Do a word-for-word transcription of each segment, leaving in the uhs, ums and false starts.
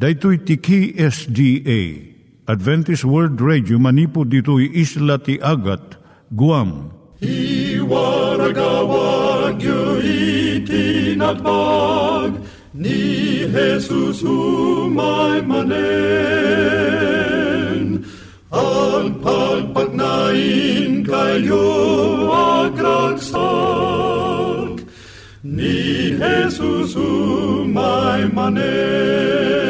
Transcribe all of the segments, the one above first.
Daitui tiki S D A, Adventist World Radio, manipod ditoy isla ti Agat, Guam. I waragawag yu itinatpag, ni Jesus umay manen. Ang pagpagnain kayo agkansak, ni Jesus umay manen.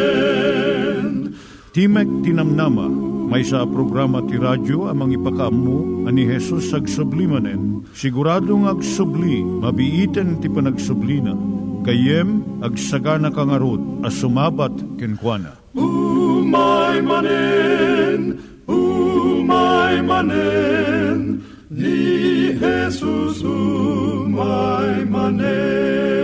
Timek Tinamnama, may sa programa ti radyo amang ipakaammo ani Jesus agsublimanen. Siguradong agsubli, mabiiten ti panagsublina. Kayem agsagana kangarot a sumabat kenkwana. Umay manen, umay manen, ni Jesus umay manen.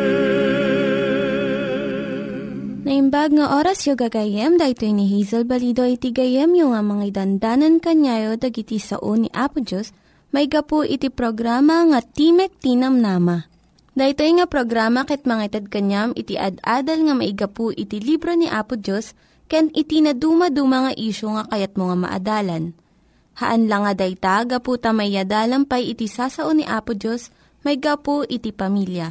Naimbag nga oras yung gagayem, dahito ni Hazel Balido iti gagayem yung nga mga dandanan kanyayo dag iti sao ni Apo Diyos, may gapu iti programa nga Timek Tinamnama. Dahito nga programa ket mangited kanyam iti ad-adal nga maigapu iti libro ni Apo Diyos, ken iti na dumaduma nga isyo nga kayat mo nga maadalan. Haan lang nga dayta, gapu tamayadalam pay iti sao ni Apo Diyos, may gapu iti pamilya.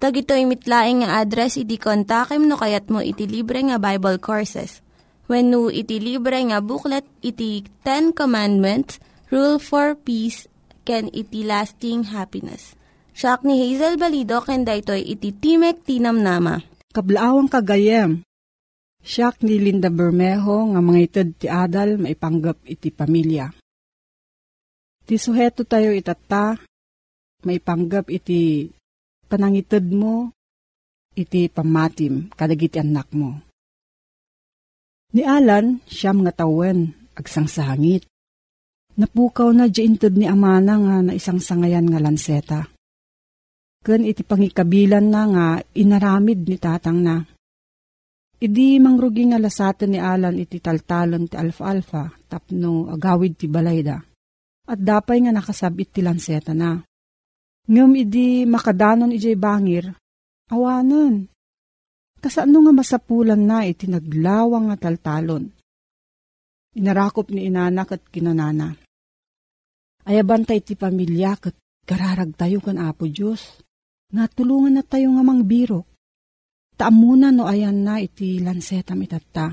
Tag ito'y mitlaing nga address, iti kontakem no kayat mo iti libre nga Bible Courses. Wenno iti libre nga booklet, iti Ten Commandments, Rule for Peace, ken iti Lasting Happiness. Siak ni Hazel Balido, ken daytoy iti Timek Tinamnama. Kablaawang kagayem, siak ni Linda Bermejo, nga mangited ti adal, maipanggap iti pamilya. Ti suheto tayo itata, maipanggap iti panangited mo, iti pamatim, kadagiti anak mo. Ni Alan, siyam nga tawen, agsang sahangit. Napukaw na diinted ni amana nga na isang sangayan nga lanseta. Ken iti pangikabilan na nga inaramid ni tatang na. Idi mangrugi nga lasaten ni Alan iti taltalon ti alfalfa, tapno agawid ti balayda. At dapay nga nakasabit ti lanseta na. Ngam idi makadanon ijay bangir, awanan. Kasano nga masapulan na iti naglawang nga taltalon. Inarakop ni inanak at kinanana. Ayabanta iti pamilya kat kararag tayo kan Apo Diyos. Natulungan na tayo nga mangbirok. Taamuna no ayan na iti lansetam itata.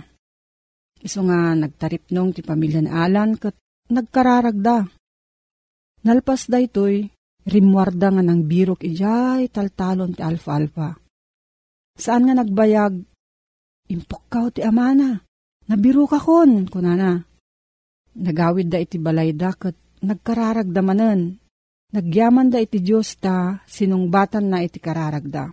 Iso nga nagtaripnong ti pamilya na Alan kat nagkararag da. Nalpas da ito'y rimwarda nga ng birok ijay taltalon ti alfalfa. Saan nga nagbayag, impokkaw ti amana, nabirok akon, kunana. Nagawid da iti balayda ket nagkararagdamanen, nagyaman da iti Diyos ta, sinungbatan na iti kararagda.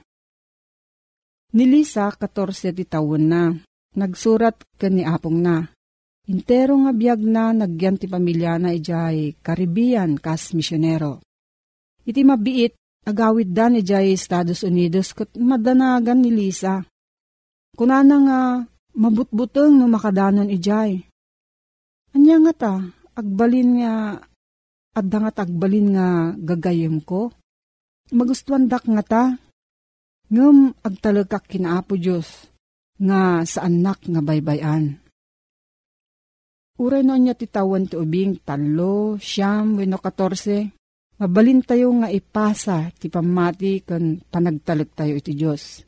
Ni Lisa, katorse ti tawen na, nagsurat ken ni apong na. Intero nga biag na nagyan ti pamilya na ijay Caribbean kas misyonero. Iti mabiit, agawid da ni Jay Estados Unidos kat madanagan ni Lisa. Kunana nga, mabutbuteng no makadanon ni Jay. Anya nga ta, agbalin nga, adda nga tagbalin nga gagayem ko. Magustuhan dak nga ta, ngam agtalagak kinaapo Diyos, nga sa anak nga baybayan. Uray no niya titawan ti ubing talo, siyam, weno katorse, mabalin tayo nga ipasa ti pamati ken panagtalag tayo iti Diyos.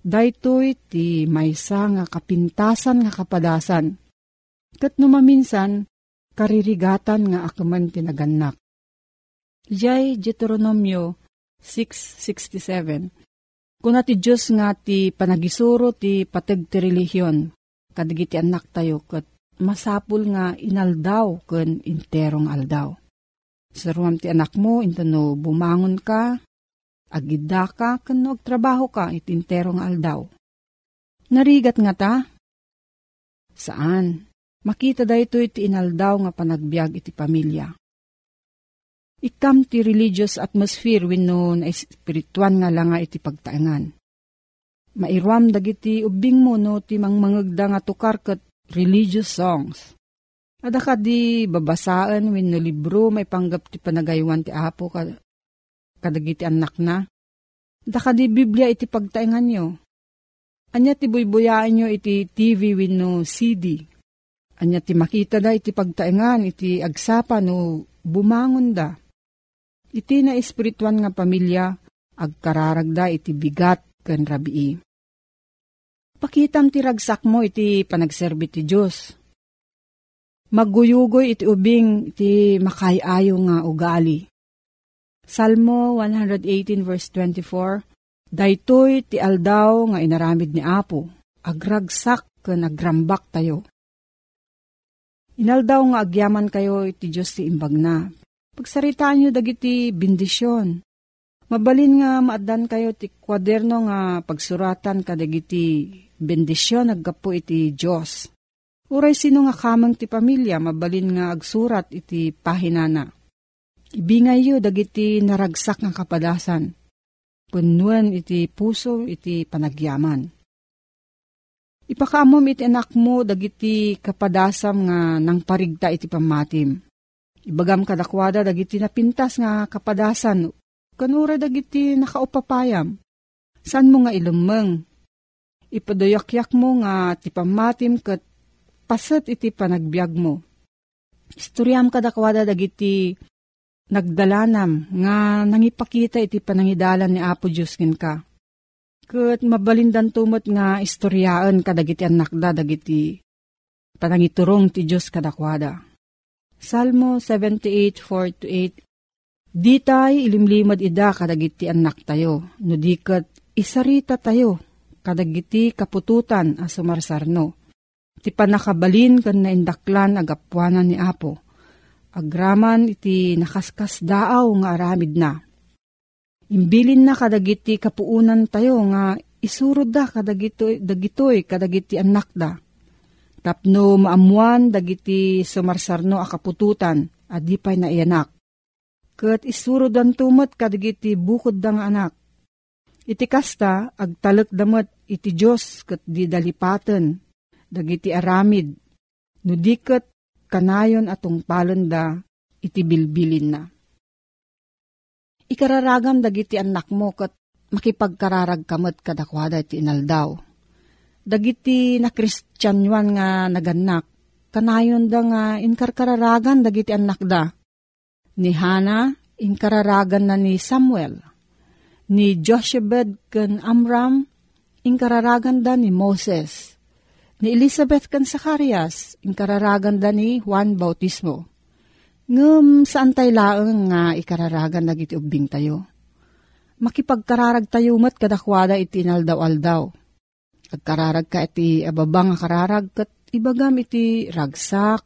Daytoy ti maysa nga kapintasan nga kapadasan. Ket no maminsan karirigatan nga akeman tinagannak. Jay Deuteronomio six sixty-seven. Kuna ti Diyos nga ti panagisuro ti pateg ti relihiyon, kadagiti anak tayo ket masapul nga inaldaw ken interong aldaw. Saruam ti anak mo, intano bumangon ka, agida ka, kano agtrabaho ka, itinterong aldaw. Narigat nga ta? Saan? Makita daytoy iti inaldaw nga panagbiag iti pamilya. Ikam ti religious atmosphere wenno na espirituan nga langa iti pagtaengan. Mairuam dagiti ubing mo no ti mangmangegda nga tukarket religious songs. Adaka di babasaan wenno libro maipanggap ti panagaywan ti Apo kadagiti anak na. Adaka di Biblia iti pagtaengan nyo. Anya ti buybuyaan nyo iti T V wenno C D. Anya ti makita da iti pagtaengan iti agsapa no bumangon da. Iti na espirituan nga pamilya, agkararagda iti bigat ken rabii. Pakitam ti ragsak mo iti panagserbi ti Diyos. Magguyugoy iti ubing iti makayayo nga ugali. Salmo one eighteen verse twenty-four, daytoy ti aldaw nga inaramid ni Apo, agragsak ken agrambak tayo. Inaldaw nga agyaman kayo iti Diyos ti imbagna. Pagsaritaan nyo dagiti bendisyon. Mabalin nga maaddan kayo ti kwaderno nga pagsuratan kadagiti bendisyon aggapo iti Diyos. Uray sino nga kamang ti pamilya mabalin nga agsurat iti pahinana. Ibingay yo dagiti naragsak nga kapadasan. Punuan iti puso iti panagyaman. Ipakaamom iti anak mo dagiti kapadasam nga nang parigta iti pamatim. Ibagam kadakwada dagiti napintas nga kapadasan, kanura dagiti nakaupapayam. San mo nga ilumeng? Ipaduyakyak mo nga ti pamatim ket paset iti panagbiag mo. Istoryam kadakwada dagiti nagdalanam nga nangipakita iti panangidalan ni Apo Dios kenka. Ket mabalindan tumot nga istoryaen kadagiti anakda dagiti panangiturong ti Dios kadakwada. Salmo seventy-eight four to eight, di tayo ilimlimad ida kadagiti anak tayo, no dikat isarita tayo, kadagiti kapututan a sumarsarno. Ti panakabalin ken naindaklan agapuanan ni Apo, agraman iti nakaskas daaw nga aramid na. Imbilin na kadagiti kapuunan tayo nga isurod da kadagitoy, dagitoy kadagiti anak da. Tapno maamuan dagiti sumarsarno a kapututan, adi pay naianak. Ket isurodan tumot kadagiti bukod da nga anak. Iti kasta agtalek damet iti Dios ket di dalipaten dagiti aramid, no diket kanayon atong palenda iti bilbilin na. Ikararagam dagiti anak mo ket makipagkararag kamet kadakwada iti inaldaw. Dagiti na Kristiyanwan nga naganak, kanayon da nga inkarkararagan dagiti anak da. Ni Hana, inkararagan na ni Samuel. Ni Joshebed ken Amram, inkararagan da ni Moses. Ni Elizabeth ken Zacarías, inkararagan da ni Juan Bautismo. Ngem saan tayo laeng nga ikararagan dagiti ubing tayo. Makipagkararag tayo met kadakwada iti inaldaw-aldaw. Agkararag ka iti ababang kararag kat ibagam iti ragsak,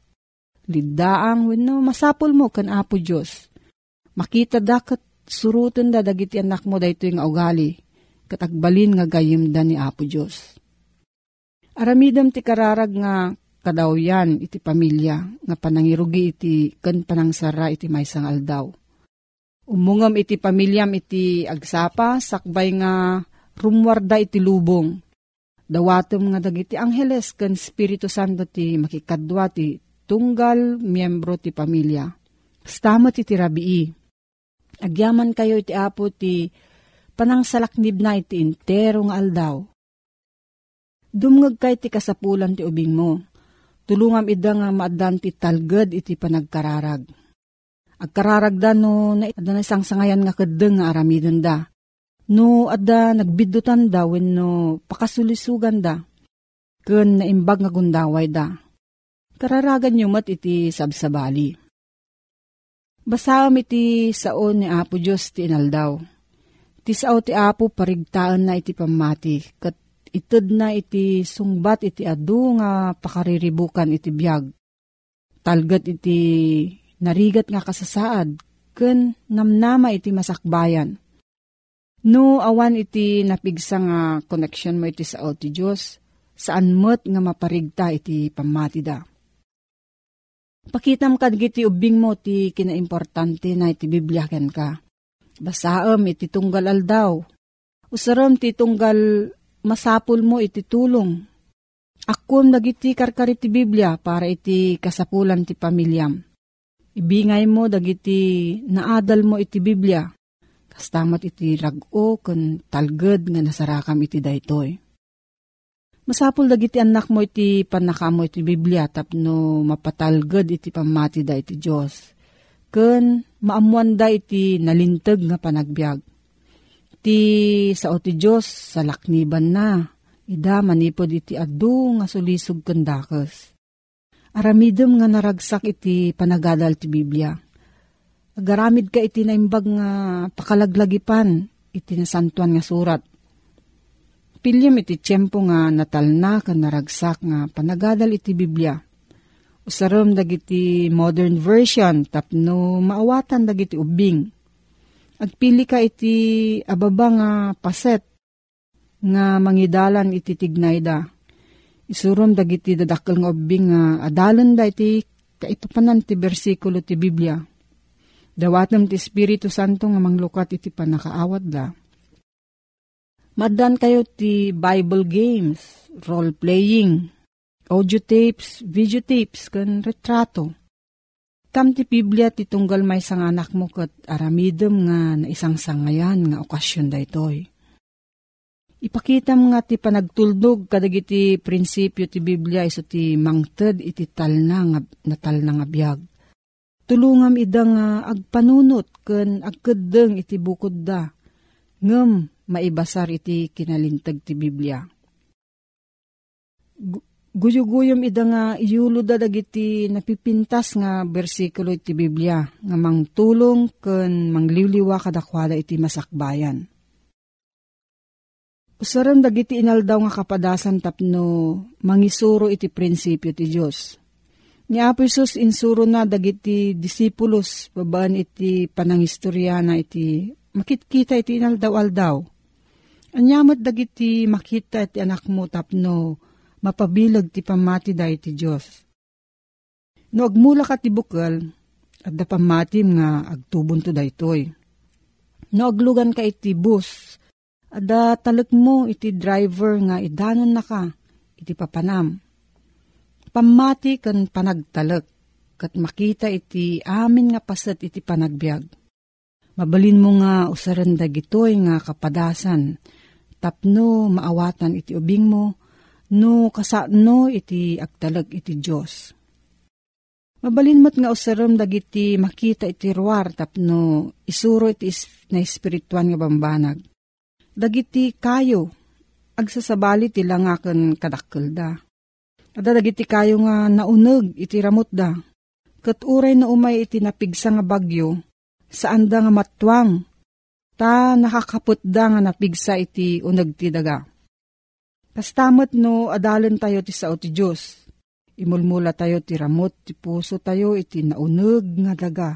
liddaang wenno masapol mo ken Apo Dios. Makita da kat suruten da dagiti anak mo daytoy nga ugali, ket agbalin nga gayemda ni Apo Dios. Aramidem ti kararag nga kadawyan iti pamilya nga panangirugi iti ken panangsara iti maysa nga aldaw. Umungem iti pamilyam iti agsapa sakbay nga rumwarda iti lubong. Dawatom nga dagiti Angeles ken Espiritu Santo ti makikadwa ti tunggal miyembro ti pamilya. Stamat iti rabii. Agyaman kayo iti Apo ti panangsalaknib na iti entero nga aldaw. Dumngeg kay ti kasapulan ti ubing mo. Tulungam ida nga maaddan ti talged iti panagkararag. Agkararag da no na adda sangsangayan nga keddeng nga aramidon da. No, ada nagbidutan da wenno pakasulisugan da, ken naimbag nga gundaway da. Kararagan nyo mat iti sabsabali. Basaam iti saon ni Apo Dios ti inaldaw. Ti sao ti Apo parigtaan na iti pamati, ket ited na iti sungbat iti adu nga pakariribukan iti biag. Talget iti narigat nga kasasaad, ken namnama iti masakbayan. No, awan iti napigsa nga connection mo iti sao ti Diyos, saan mo't nga maparigta iti pamatida. Pakitam kad giti ubing mo ti kinaimportante na iti bibliaken ka. Basaam iti tunggal aldaw. Usaram ti tunggal masapul mo iti tulong. Akum dagiti karkari ti Biblia para iti kasapulan ti pamilyam. Ibingay mo dagiti naadal mo iti Biblia. Kastamat iti rag-o ken talged nga nasarakam iti daytoy. Masapul dagiti anak mo iti panakamo iti Biblia tapno mapatalged iti pamati da iti Diyos. Ken maamuan da iti nalinteg nga panagbiag. Ti sao ti Diyos salakniban na. Ida manipod iti adu nga sulisog ken dakes. Aramidem nga naragsak iti panagadal ti Biblia. Agaramid ka iti naimbag nga pakalaglagipan iti nasantuan nga surat. Pilyam iti tiyempo nga natalna kan naragsak nga panagadal iti Biblia. Usaram dagiti modern version tapno maawatan dagiti ubing. Agpili ka iti ababa nga paset nga mangidalan iti tignayda. Isuram dagiti dadakkel nga ubing nga adalan da iti kaipapanan ti bersikulo ti Biblia. Dawatem ti Espiritu Santo nga manglukat iti panakaawat da. Maddan kayo ti Bible games, role-playing, audio tapes, video tapes, ken retrato. Tam ti Biblia ti tunggal may sanganak mo ket aramidem nga naisangsangayan nga okasyon daytoy. Ipakitam nga ti panagtuldog kadagiti prinsipyo ti Biblia iso ti mangted iti talna nga natalna nga biag. Tulungam ida nga agpanunot ken agkeddeng iti bukod da. Ngem maibasar iti kinalintag ti Biblia. Guyuguyom ida nga iyulo da dagiti napipintas nga bersikulo iti Biblia nga mangtulong ken mangliliwa kadakwada iti masakbayan. Usaram dagiti inaldaw nga kapadasan tapno mangisuro iti prinsipyo ti Dios. Ni Apo Hesus insuro na dagiti disipulos babaan iti panangistoryana iti makitkita iti inaldaw-aldaw. Anyamat dagiti makita iti anak mo tapno mapabilag ti pamati da iti Diyos. No agmula ka ti bukal, agda pamatim nga agtubon to da itoy. No aglugan ka iti bus, agda talag mo iti driver nga idanon na ka, iti papanam. Pamati kan panagtalag, kat makita iti amin nga pasat iti panagbiag. Mabalin mo nga usaranda gitoy nga kapadasan, tapno maawatan iti ubing mo, no kasano iti agtalag iti Diyos. Mabalin mo't nga usaram dagiti makita iti ruar, tapno isuro iti na espirituan nga bambanag. Dagiti kayo, agsasabali ti langaken kadakkel da. Ada dagiti kayo nga nauneg iti ramot da, ket uray na umay iti napigsa nga bagyo, saan da nga matuang, ta nakakapot da nga napigsa iti unag ti daga. Kastamat no adalan tayo ti sao ti Diyos, imulmula tayo ti ramot, ti puso tayo iti naunag nga daga.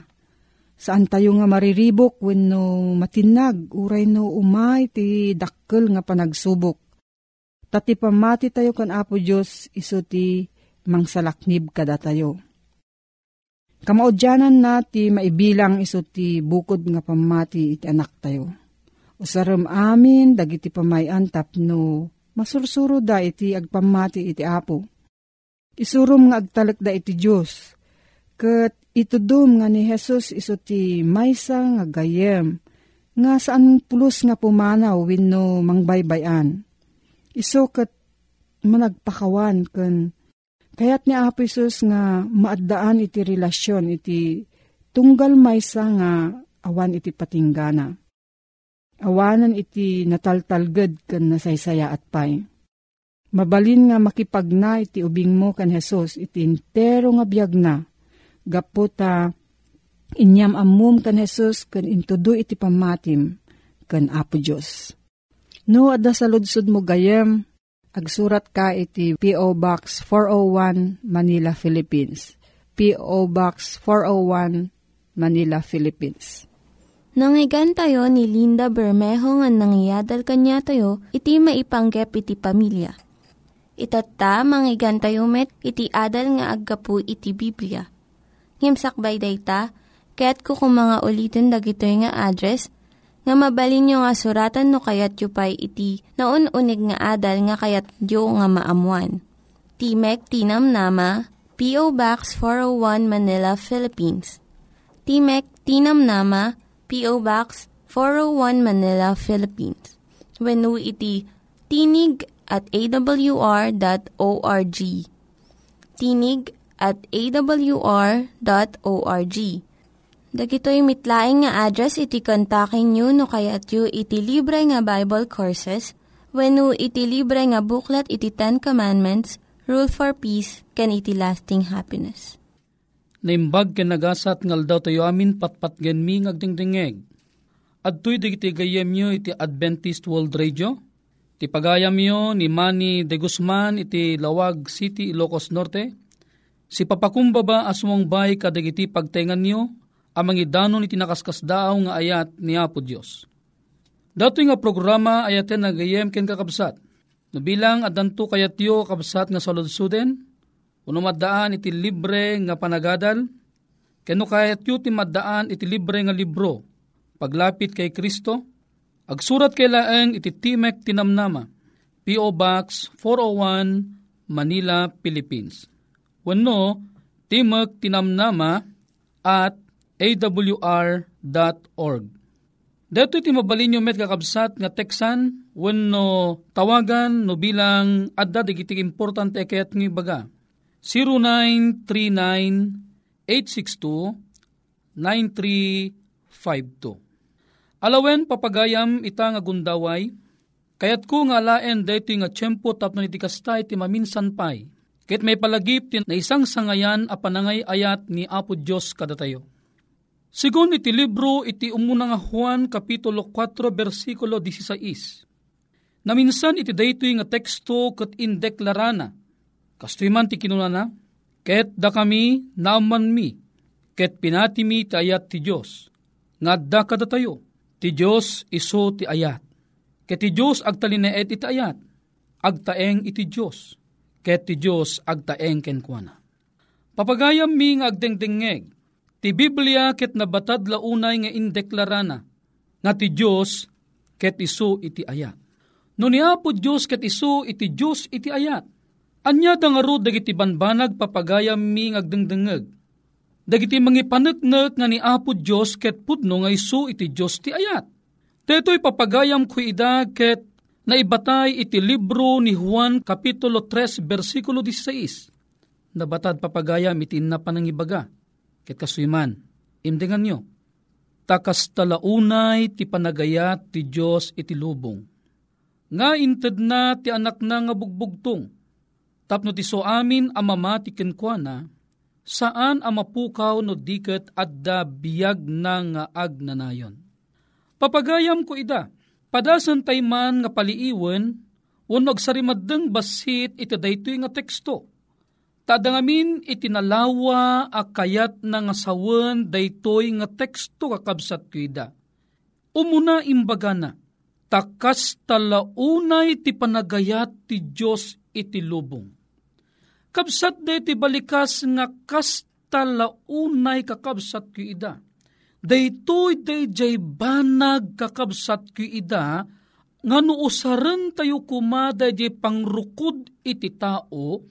Saan tayo nga mariribok when no matinag, uray no umay ti dakkel nga panagsubok. Tati pamati tayo kan Apo Diyos, iso ti mangsalaknib kada tayo. Kamaudyanan na ti maibilang iso ti bukod nga pamati iti anak tayo. Usaram amin dagiti pamayan tapno masursuro da iti agpamati iti Apo. Isurum nga agtalak da iti Diyos. Ket itudum nga ni Jesus iso ti maysa nga gayem nga saan pulos nga pumanaw wenno mangbaybayan. Iso ket managpakawan ken kaya't ni Apo Hesus nga maadaan iti relasyon iti tunggal maysa nga awan iti patinggana. Awanan iti nataltalged ken nasaysaya at pay. Mabalin nga makipagna iti ubing mo kan Hesus iti entero nga biag na. Gapo ta inyam ammom kan Hesus ken intudo iti pamatim kan Apo Dios. No adda sa ludsod mo gayem. Agsurat ka iti P O Box four oh one, Manila, Philippines. P O Box four oh one, Manila, Philippines. Nangyigan tayo ni Linda Bermejo nga nangyadal kanya tayo, iti maipanggep iti pamilya. Itatta, mangyigan tayo met, iti adal nga aggapu iti Biblia. ngimsakbay dayta, kaya't kukumanga ulitin dagito nga address, nga mabalin nyo nga suratan no kayat yu pay iti, na un-unig nga adal nga kayat yu nga maamuan. Timek Tinamnama, P O. Box four oh one Manila, Philippines. Timek Tinamnama, P O. Box four oh one Manila, Philippines. Wenu iti tinig at a w r dot org. Tinig at a w r dot org. Dagitoy mitlaing nga address iti kontakin nyo no kayat yu iti libre nga Bible Courses wenno iti libre nga booklet iti Ten Commandments, Rule for Peace, can iti lasting happiness. Naimbag ken nagasat ngal daw tayo amin patpatgen mi ngagdingdingeg. Adtoy digiti gayem nyo iti Adventist World Radio, iti pagayam nyo ni Manny De Guzman iti Lawag City, Ilocos Norte, si papakumbaba aswang bay kadagiti pagtengan nyo, amang idanon iti nakaskasdaaw nga ayat ni Apo Dios. Dato nga programa ayaten na gayem ken kakabsat. Nabilang adanto kayatyo kabsat nga saludsuden, unumaddaan iti libre nga panagadal, keno kayatyo timaddaan iti libre nga libro, Paglapit kay Kristo, agsurat kay laeng iti Timek Tinamnama, P O. Box four oh one, Manila, Philippines. Wenno Timek Tinamnama at a w r dot org. Dato iti mabalin nyo met kakabsat nga teksan wenno tawagan no bilang adda digiti importante kaya't ng ibaga. zero nine three nine eight six two nine three five two. Alawen papagayam ita nga gundaway kaya't ko nga laen dito nga tiyempo tapno iti kastay ti maminsan pay. Ket may palagip ti na isang sangayan a panangay ayat ni Apo Dios kadatayo. Sigun iti libro iti umuna nga Juan Kapitulo four bersikulo sixteen. Naminsan iti daytoy nga teksto ket indeklarana. Kastoy man ti kinunana, ket da kami naman mi, ket pinati mi ti ayat ti Dios. Ngadda kadatayo, ti Dios iso ti ayat. Ket ti Dios agtalineet iti ayat, agtaeng iti Dios. Ket ti Dios agtaeng kenkuana. Papagayam mi nga agdengdengeg. Ti Biblia ket nabatad launay nga indeklarana nga ti Dios ket isu iti ayat. No ni Apo Dios ket isu iti Dios iti ayat. Anya da nga ro dagiti banbanag papagayam mi ngagdengdengeg. Dagiti mangipanetnet nga ni Apo Dios ket pudno nga isu iti Dios ti ayat. Daytoy papagayam kuida ket naibatay iti libro ni Juan Kapitulo three bersikulo sixteen. Nabatad papagayam iti inna panangibaga. Ket kasuiman, imdengan nyo, takas talaunay ti panagayat ti Diyos iti lubong. Nga inted na ti anak na nga bugbugtong, tapno ti so amin amama ti kenkwana, saan amapukaw no diket adda biyag na nga agnanayon. Papagayam ko ida, padasan tay man nga paliiwen, wenno agsarimaddeng basit iti daytoy nga teksto. Tadangamin itinalawa akayat na nga sawen daytoy nga teksto kakabsat kuida. Umuna imbaga na, takas talaunay ti panagayat ti Dios iti lubong. Kabsat day ti balikas nga kas talaunay kakabsat kuida. Daytoy day jay banag kakabsat kuida, nga nuusaran tayo kumada jay pangrukod iti tao,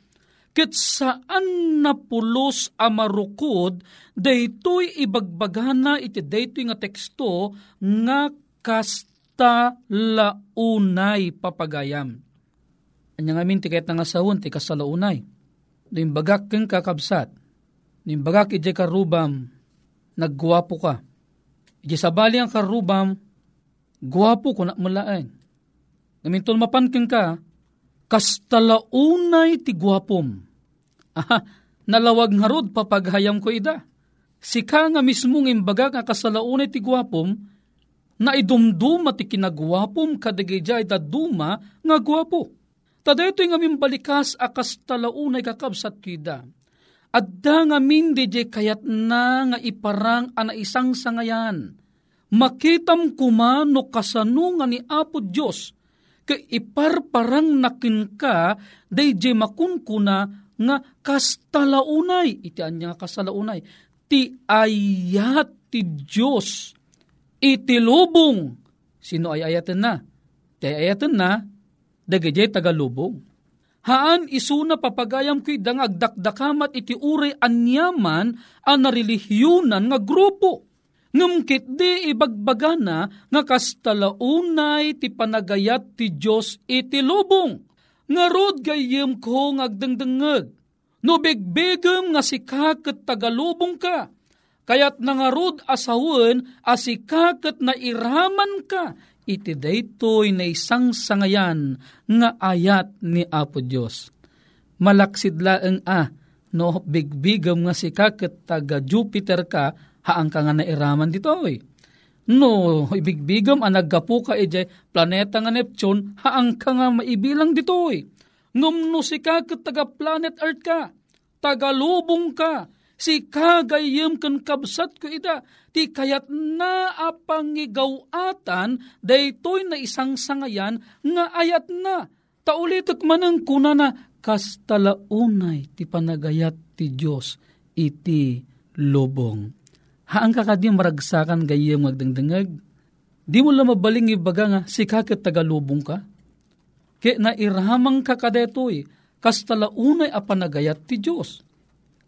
ket saan na pulos amarukod, daytoy ibagbagana iti daytoy nga teksto nga kasta launay papagayam. Anya ngamin ti kayat nga sawon ti kasta launay. Nimbagak keng kakabsat, nimbagak iti karubam, nagguwapo ka. Iti sabali ang karubam, guwapo ko na mulaeng. Ngamin tulmapan keng ka, kastalaunay ti guwapom. Aha, nalawag nga rod papaghayam ko ida. Sika nga mismong imbaga nga kastalaunay ti guwapom, na idumduma ti kinagwapom kadagidya itaduma nga guwapo. Tada ito'y nga mimbalikas a kastalaunay kakabsat kida. Adda nga mindidye kayat na nga iparang ana isang sangayan. Makitam kumano kasanungan ni Apo Dios kay iparparang nakin ka, day jay makunkuna nga kastalaunay, iti anya nga kastalaunay, ti ayat ti Diyos iti lubong. Sino ay ayatan na? Ti ayatan na, dagayay tagalubong. Haan isuna papagayam ko'y dangagdakdakamat iti uri anyaman ang narelihiyonan nga grupo. Ngumkit di ibagbagana nga kastalaunay ti panagayat ti Diyos iti lubong. Nga rod gayem ko ngagdangdangag. No bigbegem nga sikaket tagalubong ka. Kaya't nangarod asawen asikaket na iraman ka. Iti daytoy na isang sangayan nga ayat ni Apo Diyos. Malaksidlaeng ah, no bigbigam nga sikaket taga Jupiter ka, haang ka nga nairaman ditoy. No, ibigbigam ang naggapu ka ijay, planeta nga Neptune, haang ka nga maibilang ditoy. Ngumno sikaket taga planet Earth ka, tagalubong ka, si kagayem kan kabsat ko ita, ti kayat na apangigawatan, daytoy na isang sangayan, nga ayat na, taulit at manang kuna na, kastalaunay ti panagayat ti Diyos, iti lubong. Haang kakadiyang maragsakan gayem magdangdangag, di mo lang mabaling ibaga nga, si kakit tagalubong ka, kaya nairamang ka kadetoy, kastalaunay apanagayat ti Diyos.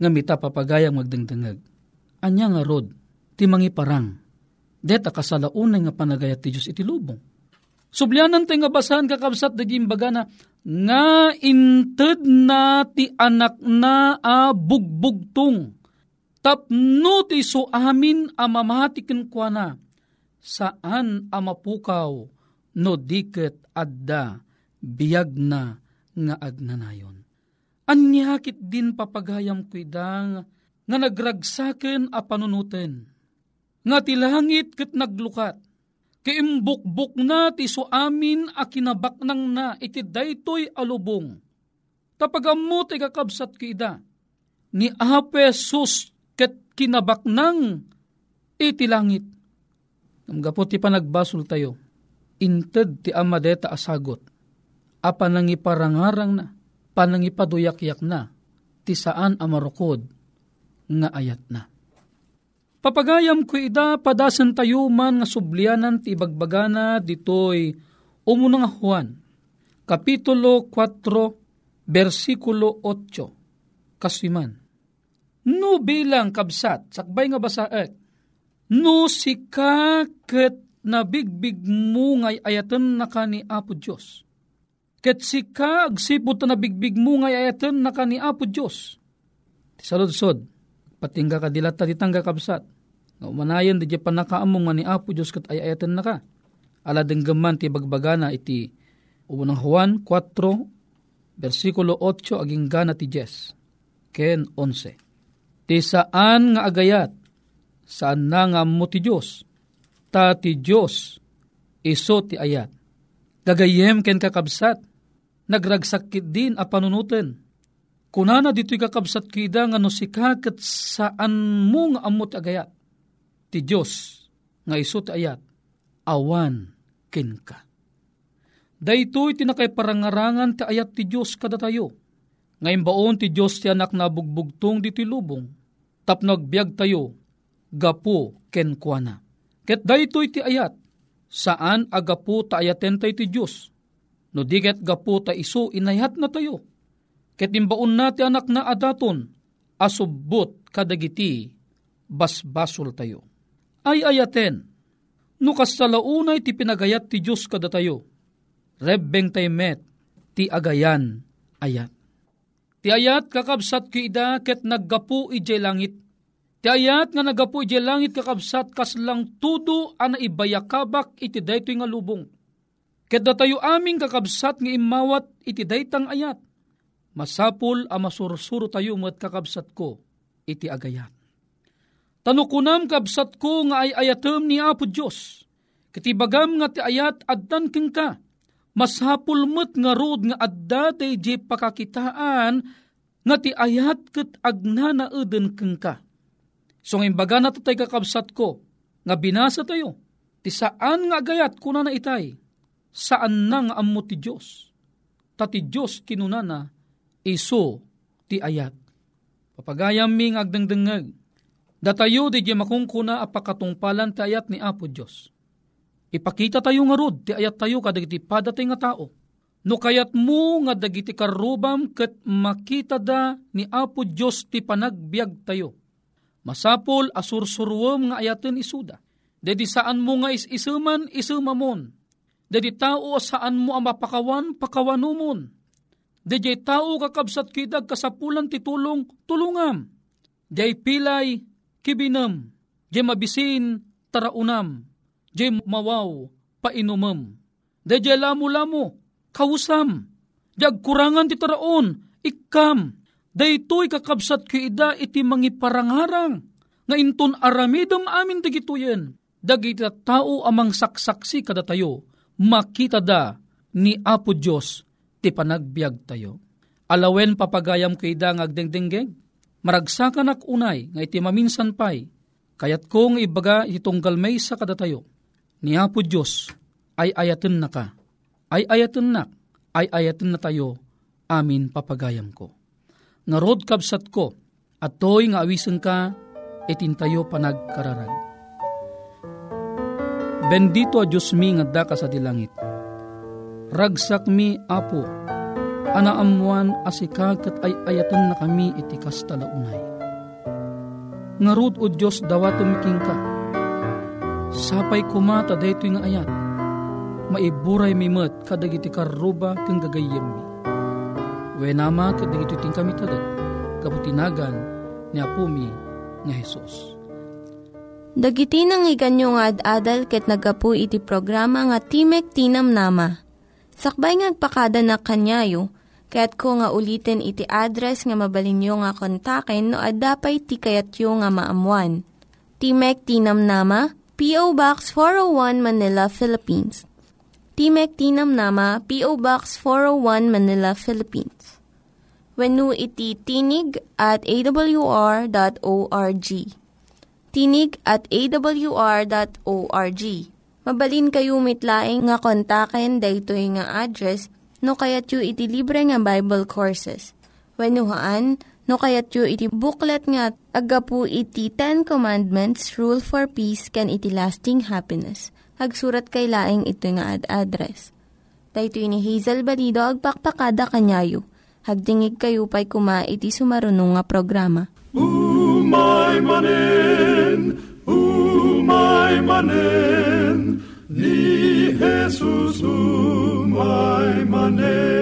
Ngamita papagayang magdangdangag. Anya nga rod, ti mangiparang. Deta kasalaunay nga panagayat ti Diyos iti lubong. Sublianan tayo nga basahan kakabsat da gimbaga na, nga inted na ti anak na a bugbugtong, tapno ti so amin a mamahatikin kwa na, saan a mapukaw, no diket adda, biyag na nga agnanayon. Anyakit din papagayam kuidang nga nagragsaken a panunuten nga ti langit ket naglukat kaimbukbuk na ti so amin a kinabaknang na iti daytoy a lubong tapagamo ti kakabsat kuida ni Apo Jesus ket kinabaknang iti langit. Amgapo ti panagbasol tayo inted ti ama deta asagot a panangiparangarang na panangipaduyak-yak na, ti saan amarukod, nga ayat na. Papagayam ko ida, padasan tayo man nga sublianan ti bagbagana ditoy, umunang Juan, Kapitulo four, Versikulo eight, kasiman. No bilang kabsat, sakbay nga basaet, no sikaket na bigbig mo ngay ayatan na ka ni Apo Diyos. Ket sika agsipot na bigbig mo nga ayaten na ka ni Apo Diyos. Tisaludsod, patingga ka dilata ditangga kabsat. Nga umanayan, di panakaamong nga ni Apo Diyos kat ay ayaten na ka. Aladeng gaman ti bagbagana iti unang Juan four, versikulo eight, aging gana ti Jes. Ken eleven. Ti saan nga agayat, saan na nga mo ti Diyos, ta ti Diyos, iso ti ayat. Gagayem ken kakabsat, nagragsakit din a panunuten. Kunana dito'y kakabsat kida nga no sikaket saan mo nga amot agayat. Ti Diyos nga iso ti ayat, awan ken ka. Daytoy tinakay parangarangan ti ayat ti Diyos kada tayo. Ngayon baon ti Diyos ti anak na bugbugtong dito'y lubong. Tapnog biag tayo, gapo ken kuana. Ket daytoy ti ayat, saan agapu ta ayaten tayo ti Diyos? No diket gapu ta iso inayat na tayo. Ket imbaon na ti anak na adaton, asubot kadagiti, basbasol tayo. Ay ayaten, no kasalaunay ti pinagayat ti Diyos kada tayo. Rebbeng tayo met, ti agayan ayat. Ti ayat kakabsat kuida ket naggapu ijay langit. Ti ayat nga nagapu iti langit kakabsat kaslang tudo ana ibayakabak iti daytoy nga lubong. Ket datayo aming kakabsat nga imawat iti daytang ayat. Masapul a masursuro tayo met kakabsat ko iti agayat. Tano kunam kabsat ko nga ay ayatem ni Apo Dios. Ketibagam nga ti ayat addan kenka. Masapul met nga rod nga adda dayjay pakakitaan nga ti ayat ket agnanaeden kenka. So ngayon baga na tatay kakabsat ko, nga binasa tayo, ti saan nga agayat kuna na itay, saan na nga ammo ti Diyos, ta ti Diyos kinunana, iso ti ayat. Papagayam ming agdangdangag, Datayo di di makungkuna apakatungpalan ti ayat ni Apo Diyos. Ipakita tayo nga rod ti ayat tayo kadagiti padating nga tao. No kayat mo nga dagiti karubam ket makita da ni Apo Diyos ti panagbiag tayo. Masapol asursurwam nga ayaten isuda. Dedi saan mo nga isisuman isumamon. Dedi tao saan mo ang mapakawan pakawanumon. Dedi tao kakabsat kidag kasapulan titulong tulungam. Dedi pilay kibinam, jay mabisin, taraunam, jay mawaw, painumam. De jay lamu-lamu, kausam, jag kurangan ti taraon, ikam. De ito'y kakabsat ko ida iti mangiparangharang, nga inton aramidam amin digituyen. Dagiti tao amang saksaksi kada tayo, makita da ni Apo Diyos, ti panagbiag tayo. Alawen papagayam ko ida ng agdengdenggeng, maragsakan ak unay, nga iti maminsan pa'y, kaya't kong ibaga itong galmay sa kadatayo, ni Apo Diyos, ay ayaten na ka, ay ayaten na, ay ayaten na tayo, amin papagayam ko. Nga rod kabsat ko, at to'y nga awisan ka, itintayo panagkararag. Bendito a Diyos mi nga daka sa dilangit, ragsak mi Apo, anaamuan asikagat ay ayatan na kami iti kastalaunay. Ngarud o Diyos dawa tumiking ka. Sapay kumata daytoy nga ayat. Maiburay mi met kadagiti karuba keng gagayem mi. Wenama kadagiti ting kami tadag. Kaputinagan ni Apo mi nga Hesus. Dagiti nangiganyo nga ad-adal ket nagapu iti programa nga Timek Tinamnama. Sakbay ngagpakada na kanyayo, kaya't ko nga ulitin iti address nga mabalinyo nga kontaken no addapay ti kayatyo nga maamuan. Timek Tinamnama, P O. Box four oh one Manila, Philippines. Timek Tinamnama, P O. Box four oh one Manila, Philippines. Wenno iti tinig at a w r dot org. Tinig at a w r dot org. Mabalin kayo mitlaing nga kontaken daytoy nga address no kayat yu iti libre nga Bible Courses. Wenuhaan, no kayat yu iti booklet nga agapu iti Ten Commandments, Rule for Peace, can iti lasting happiness. Hagsurat kay laing ito nga ad-address. Dahito ni Hazel Balido, agpakpakada kanyayo. Hagdingig kayo pa'y kuma iti sumarunong nga programa. Umay manen, umay manen, ni Jesus umay manen.